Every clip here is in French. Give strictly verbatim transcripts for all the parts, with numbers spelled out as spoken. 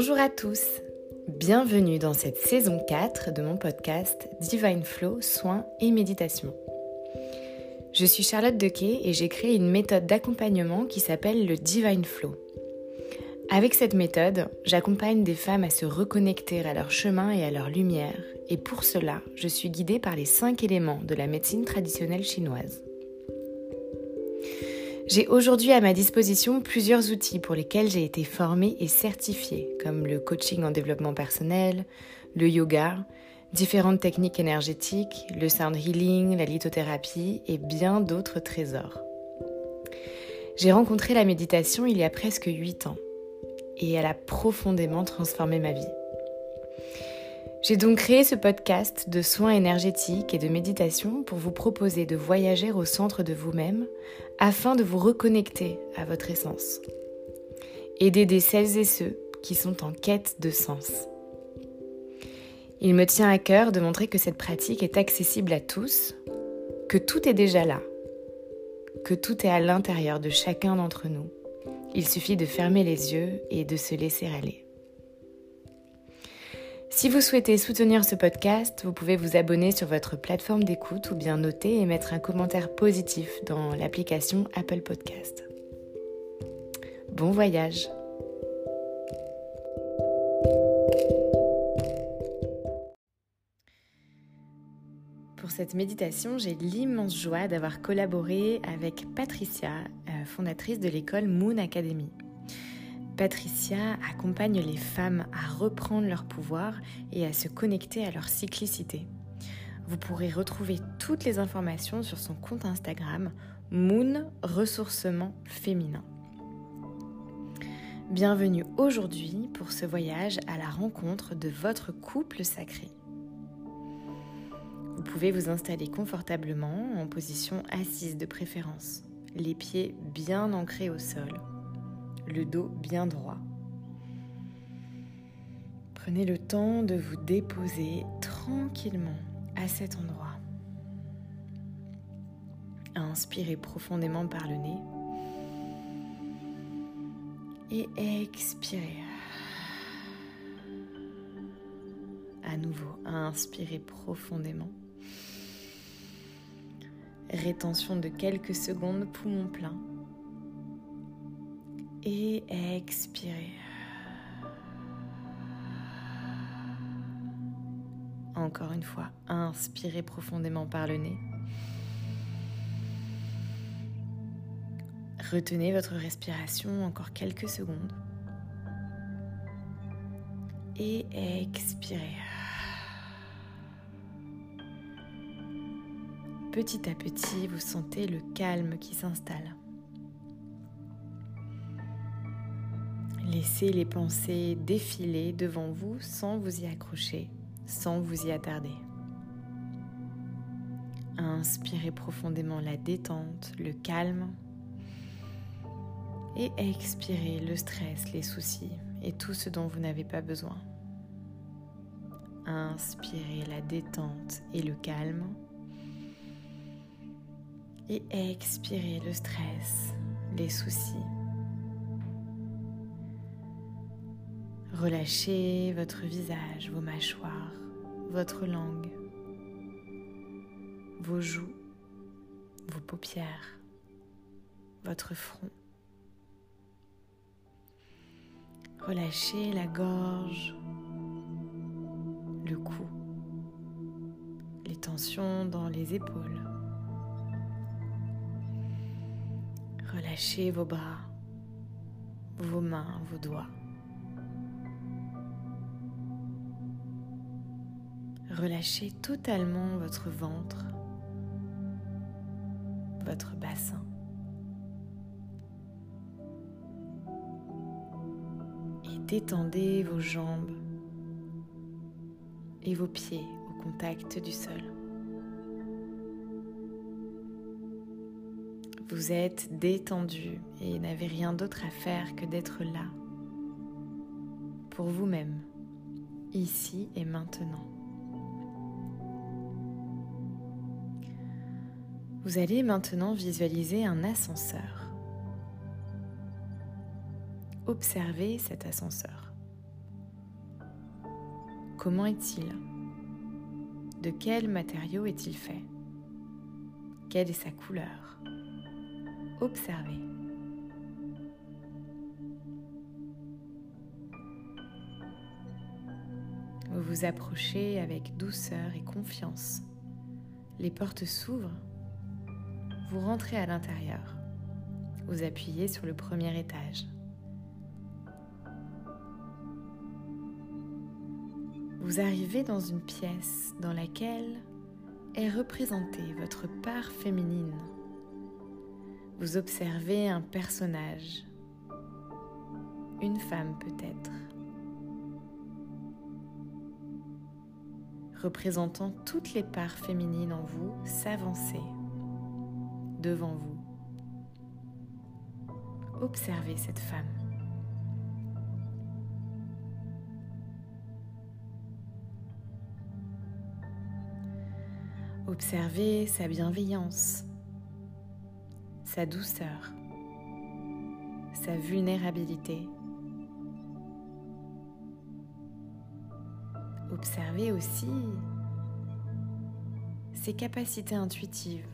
Bonjour à tous, bienvenue dans cette saison quatre de mon podcast Divine Flow, soins et méditation. Je suis Charlotte Dequet et j'ai créé une méthode d'accompagnement qui s'appelle le Divine Flow. Avec cette méthode, j'accompagne des femmes à se reconnecter à leur chemin et à leur lumière, et pour cela, je suis guidée par les cinq éléments de la médecine traditionnelle chinoise. J'ai aujourd'hui à ma disposition plusieurs outils pour lesquels j'ai été formée et certifiée, comme le coaching en développement personnel, le yoga, différentes techniques énergétiques, le sound healing, la lithothérapie et bien d'autres trésors. J'ai rencontré la méditation il y a presque huit ans et elle a profondément transformé ma vie. J'ai donc créé ce podcast de soins énergétiques et de méditation pour vous proposer de voyager au centre de vous-même afin de vous reconnecter à votre essence et d'aider celles et ceux qui sont en quête de sens. Il me tient à cœur de montrer que cette pratique est accessible à tous, que tout est déjà là, que tout est à l'intérieur de chacun d'entre nous. Il suffit de fermer les yeux et de se laisser aller. Si vous souhaitez soutenir ce podcast, vous pouvez vous abonner sur votre plateforme d'écoute ou bien noter et mettre un commentaire positif dans l'application Apple Podcast. Bon voyage! Pour cette méditation, j'ai l'immense joie d'avoir collaboré avec Patricia, fondatrice de l'école Moon Academy. Patricia accompagne les femmes à reprendre leur pouvoir et à se connecter à leur cyclicité. Vous pourrez retrouver toutes les informations sur son compte Instagram Moon Ressourcement Féminin. Bienvenue aujourd'hui pour ce voyage à la rencontre de votre couple sacré. Vous pouvez vous installer confortablement en position assise de préférence, les pieds bien ancrés au sol. Le dos bien droit. Prenez le temps de vous déposer tranquillement à cet endroit. Inspirez profondément par le nez et expirez. À nouveau, inspirez profondément. Rétention de quelques secondes, poumon plein. Et expirez. Encore une fois, inspirez profondément par le nez. Retenez votre respiration encore quelques secondes. Et expirez. Petit à petit, vous sentez le calme qui s'installe. Laissez les pensées défiler devant vous sans vous y accrocher, sans vous y attarder. Inspirez profondément la détente, le calme. Et expirez le stress, les soucis et tout ce dont vous n'avez pas besoin. Inspirez la détente et le calme. Et expirez le stress, les soucis. Relâchez votre visage, vos mâchoires, votre langue, vos joues, vos paupières, votre front. Relâchez la gorge, le cou, les tensions dans les épaules. Relâchez vos bras, vos mains, vos doigts. Relâchez totalement votre ventre, votre bassin. Et détendez vos jambes et vos pieds au contact du sol. Vous êtes détendu et n'avez rien d'autre à faire que d'être là, pour vous-même, ici et maintenant. Vous allez maintenant visualiser un ascenseur. Observez cet ascenseur. Comment est-il? De quel matériau est-il fait? Quelle est sa couleur? Observez. Vous vous approchez avec douceur et confiance. Les portes s'ouvrent. Vous rentrez à l'intérieur. Vous appuyez sur le premier étage. Vous arrivez dans une pièce dans laquelle est représentée votre part féminine. Vous observez un personnage, une femme peut-être, représentant toutes les parts féminines en vous s'avancer devant vous. Observez cette femme. Observez sa bienveillance, sa douceur, sa vulnérabilité. Observez aussi ses capacités intuitives,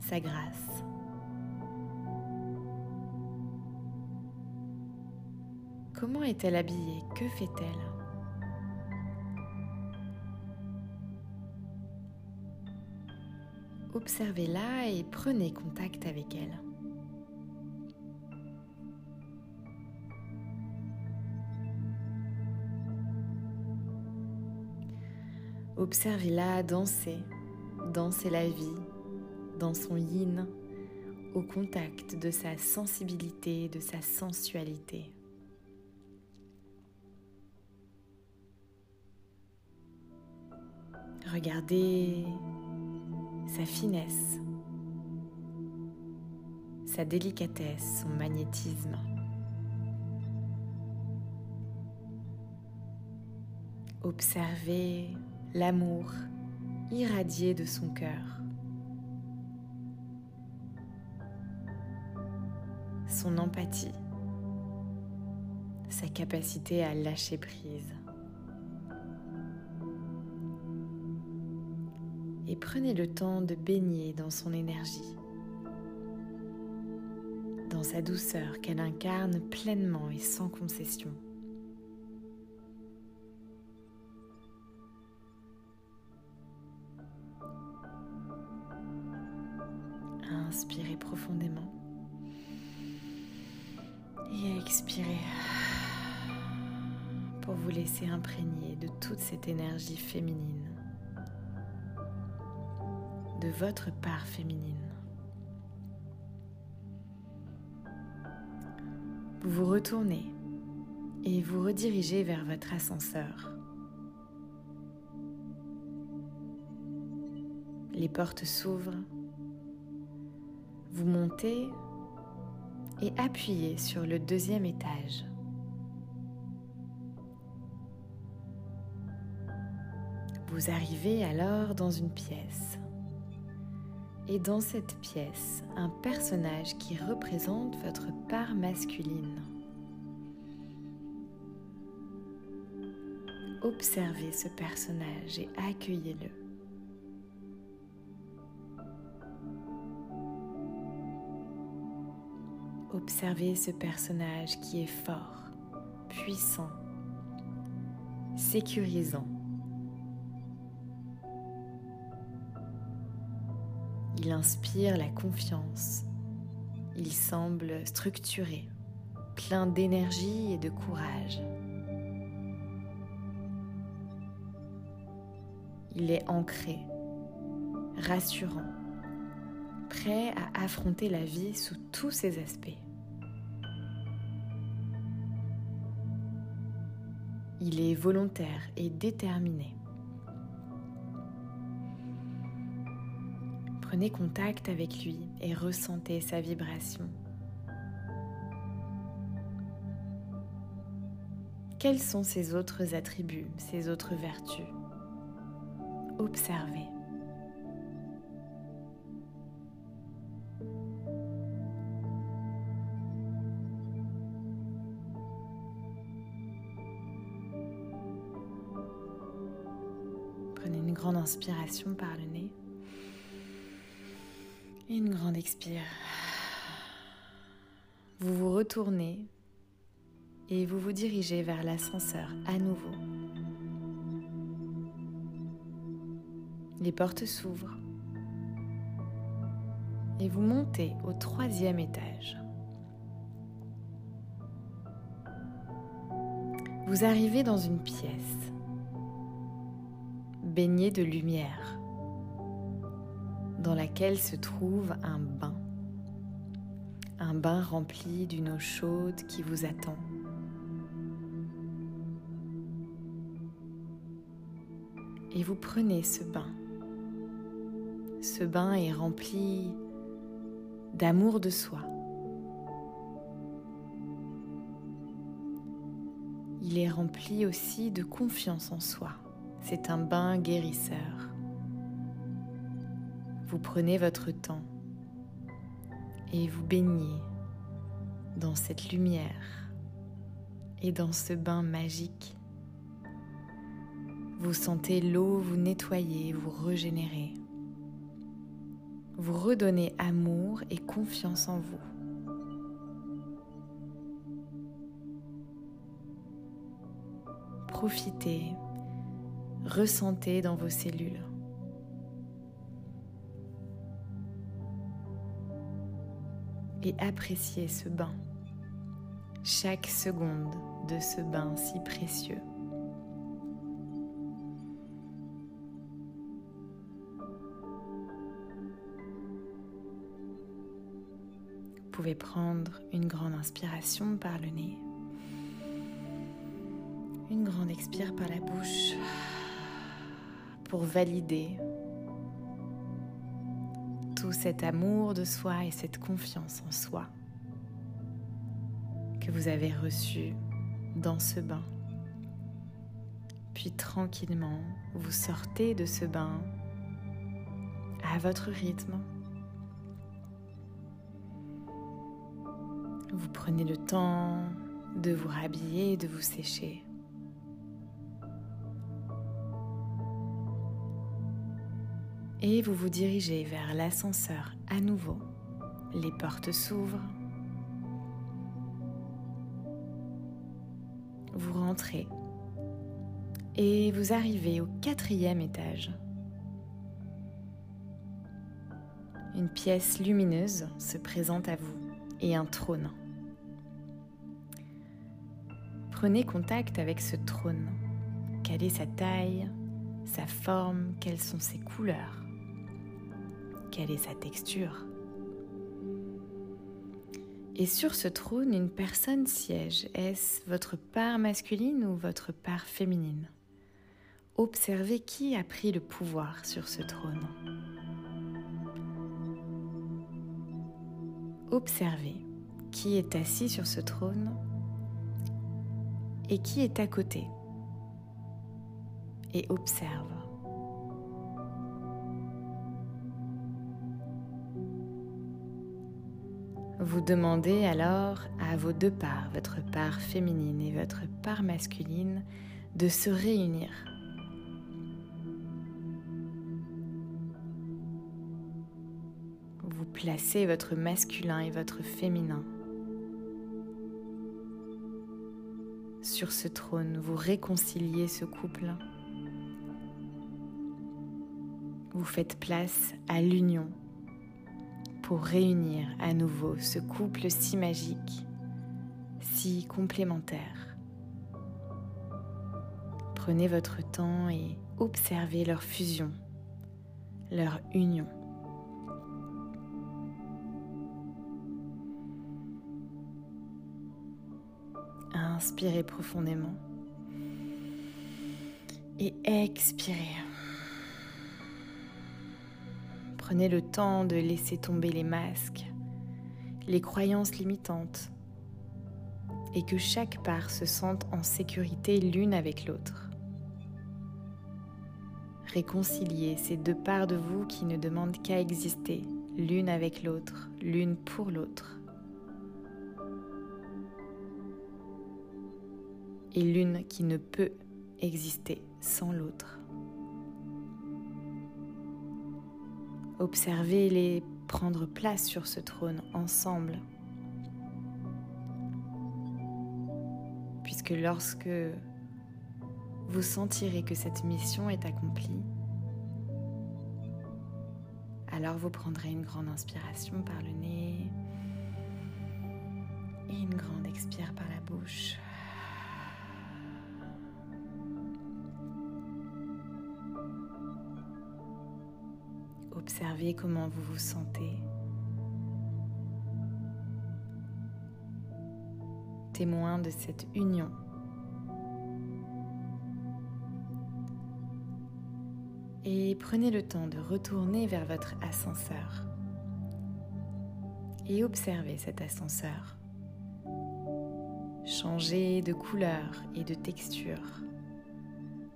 sa grâce. Comment est-elle habillée? Que fait-elle? Observez-la et prenez contact avec elle. Observez-la danser, danser la vie, dans son yin, au contact de sa sensibilité, de sa sensualité. Regardez sa finesse, sa délicatesse, son magnétisme. Observez l'amour irradié de son cœur, son empathie, sa capacité à lâcher prise. Et prenez le temps de baigner dans son énergie, dans sa douceur qu'elle incarne pleinement et sans concession. Inspirez profondément et expirez pour vous laisser imprégner de toute cette énergie féminine, de votre part féminine. Vous vous retournez et vous redirigez vers votre ascenseur. Les portes s'ouvrent. Vous montez et appuyez sur le deuxième étage. Vous arrivez alors dans une pièce. Et dans cette pièce, un personnage qui représente votre part masculine. Observez ce personnage et accueillez-le. Observez ce personnage qui est fort, puissant, sécurisant. Il inspire la confiance. Il semble structuré, plein d'énergie et de courage. Il est ancré, rassurant, prêt à affronter la vie sous tous ses aspects. Il est volontaire et déterminé. Prenez contact avec lui et ressentez sa vibration. Quels sont ses autres attributs, ses autres vertus? Observez. grande inspiration par le nez et une grande expire. Vous vous retournez et vous vous dirigez vers l'ascenseur à nouveau. Les portes s'ouvrent et vous montez au troisième étage. Vous arrivez dans une pièce baignée de lumière dans laquelle se trouve un bain. Un bain rempli d'une eau chaude qui vous attend. Et vous prenez ce bain. Ce bain est rempli d'amour de soi. Il est rempli aussi de confiance en soi. C'est un bain guérisseur. Vous prenez votre temps et vous baignez dans cette lumière et dans ce bain magique. Vous sentez l'eau vous nettoyer, vous régénérer. Vous redonnez amour et confiance en vous. Profitez, ressentez dans vos cellules. Et appréciez ce bain, chaque seconde de ce bain si précieux. Vous pouvez prendre une grande inspiration par le nez, une grande expire par la bouche pour valider tout cet amour de soi et cette confiance en soi que vous avez reçu dans ce bain. Puis tranquillement, vous sortez de ce bain à votre rythme. Vous prenez le temps de vous rhabiller, de vous sécher. Et vous vous dirigez vers l'ascenseur à nouveau. Les portes s'ouvrent. Vous rentrez. Et vous arrivez au quatrième étage. Une pièce lumineuse se présente à vous et un trône. Prenez contact avec ce trône. Quelle est sa taille, sa forme, quelles sont ses couleurs, quelle est sa texture? Et sur ce trône, une personne siège. Est-ce votre part masculine ou votre part féminine? Observez qui a pris le pouvoir sur ce trône. Observez qui est assis sur ce trône et qui est à côté, et observe. Vous demandez alors à vos deux parts, votre part féminine et votre part masculine, de se réunir. Vous placez votre masculin et votre féminin sur ce trône, vous réconciliez ce couple. Vous faites place à l'union pour réunir à nouveau ce couple si magique, si complémentaire. Prenez votre temps et observez leur fusion, leur union. Inspirez profondément et expirez. Prenez le temps de laisser tomber les masques, les croyances limitantes, et que chaque part se sente en sécurité l'une avec l'autre. Réconciliez ces deux parts de vous qui ne demandent qu'à exister, l'une avec l'autre, l'une pour l'autre. Et l'une qui ne peut exister sans l'autre. Observez-les prendre place sur ce trône ensemble. Puisque lorsque vous sentirez que cette mission est accomplie, alors vous prendrez une grande inspiration par le nez et une grande expire par la bouche. Observez comment vous vous sentez. Témoin de cette union. Et prenez le temps de retourner vers votre ascenseur. Et observez cet ascenseur. Changer de couleur et de texture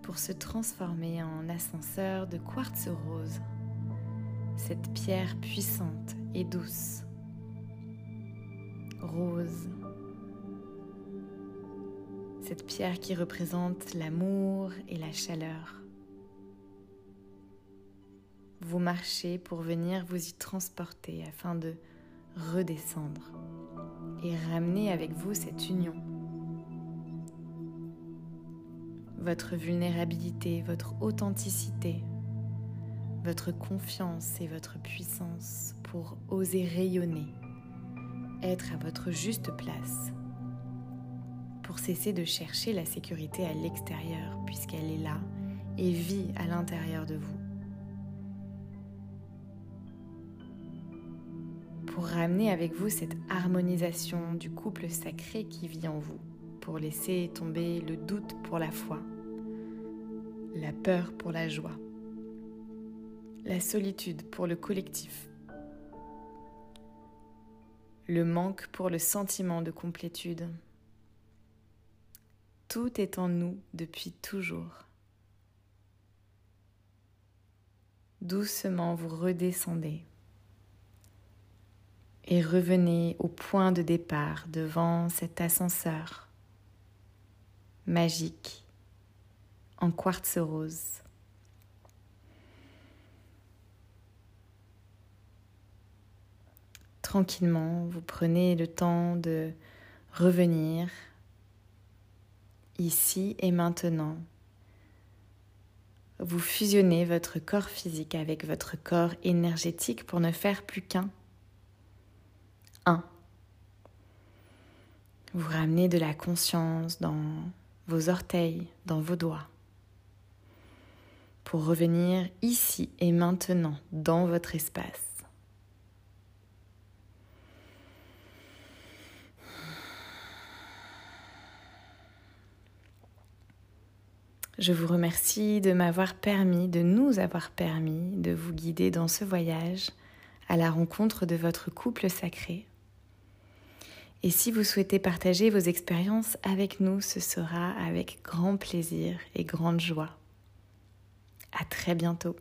pour se transformer en ascenseur de quartz rose. Cette pierre puissante et douce, rose. Cette pierre qui représente l'amour et la chaleur. Vous marchez pour venir vous y transporter afin de redescendre et ramener avec vous cette union. Votre vulnérabilité, votre authenticité, votre confiance et votre puissance pour oser rayonner, être à votre juste place, pour cesser de chercher la sécurité à l'extérieur puisqu'elle est là et vit à l'intérieur de vous. Pour ramener avec vous cette harmonisation du couple sacré qui vit en vous, pour laisser tomber le doute pour la foi, la peur pour la joie. La solitude pour le collectif, le manque pour le sentiment de complétude. Tout est en nous depuis toujours. Doucement vous redescendez et revenez au point de départ devant cet ascenseur magique en quartz rose. Tranquillement, vous prenez le temps de revenir ici et maintenant. Vous fusionnez votre corps physique avec votre corps énergétique pour ne faire plus qu'un. Un. Vous ramenez de la conscience dans vos orteils, dans vos doigts, pour revenir ici et maintenant dans votre espace. Je vous remercie de m'avoir permis, de nous avoir permis de vous guider dans ce voyage à la rencontre de votre couple sacré. Et si vous souhaitez partager vos expériences avec nous, ce sera avec grand plaisir et grande joie. À très bientôt.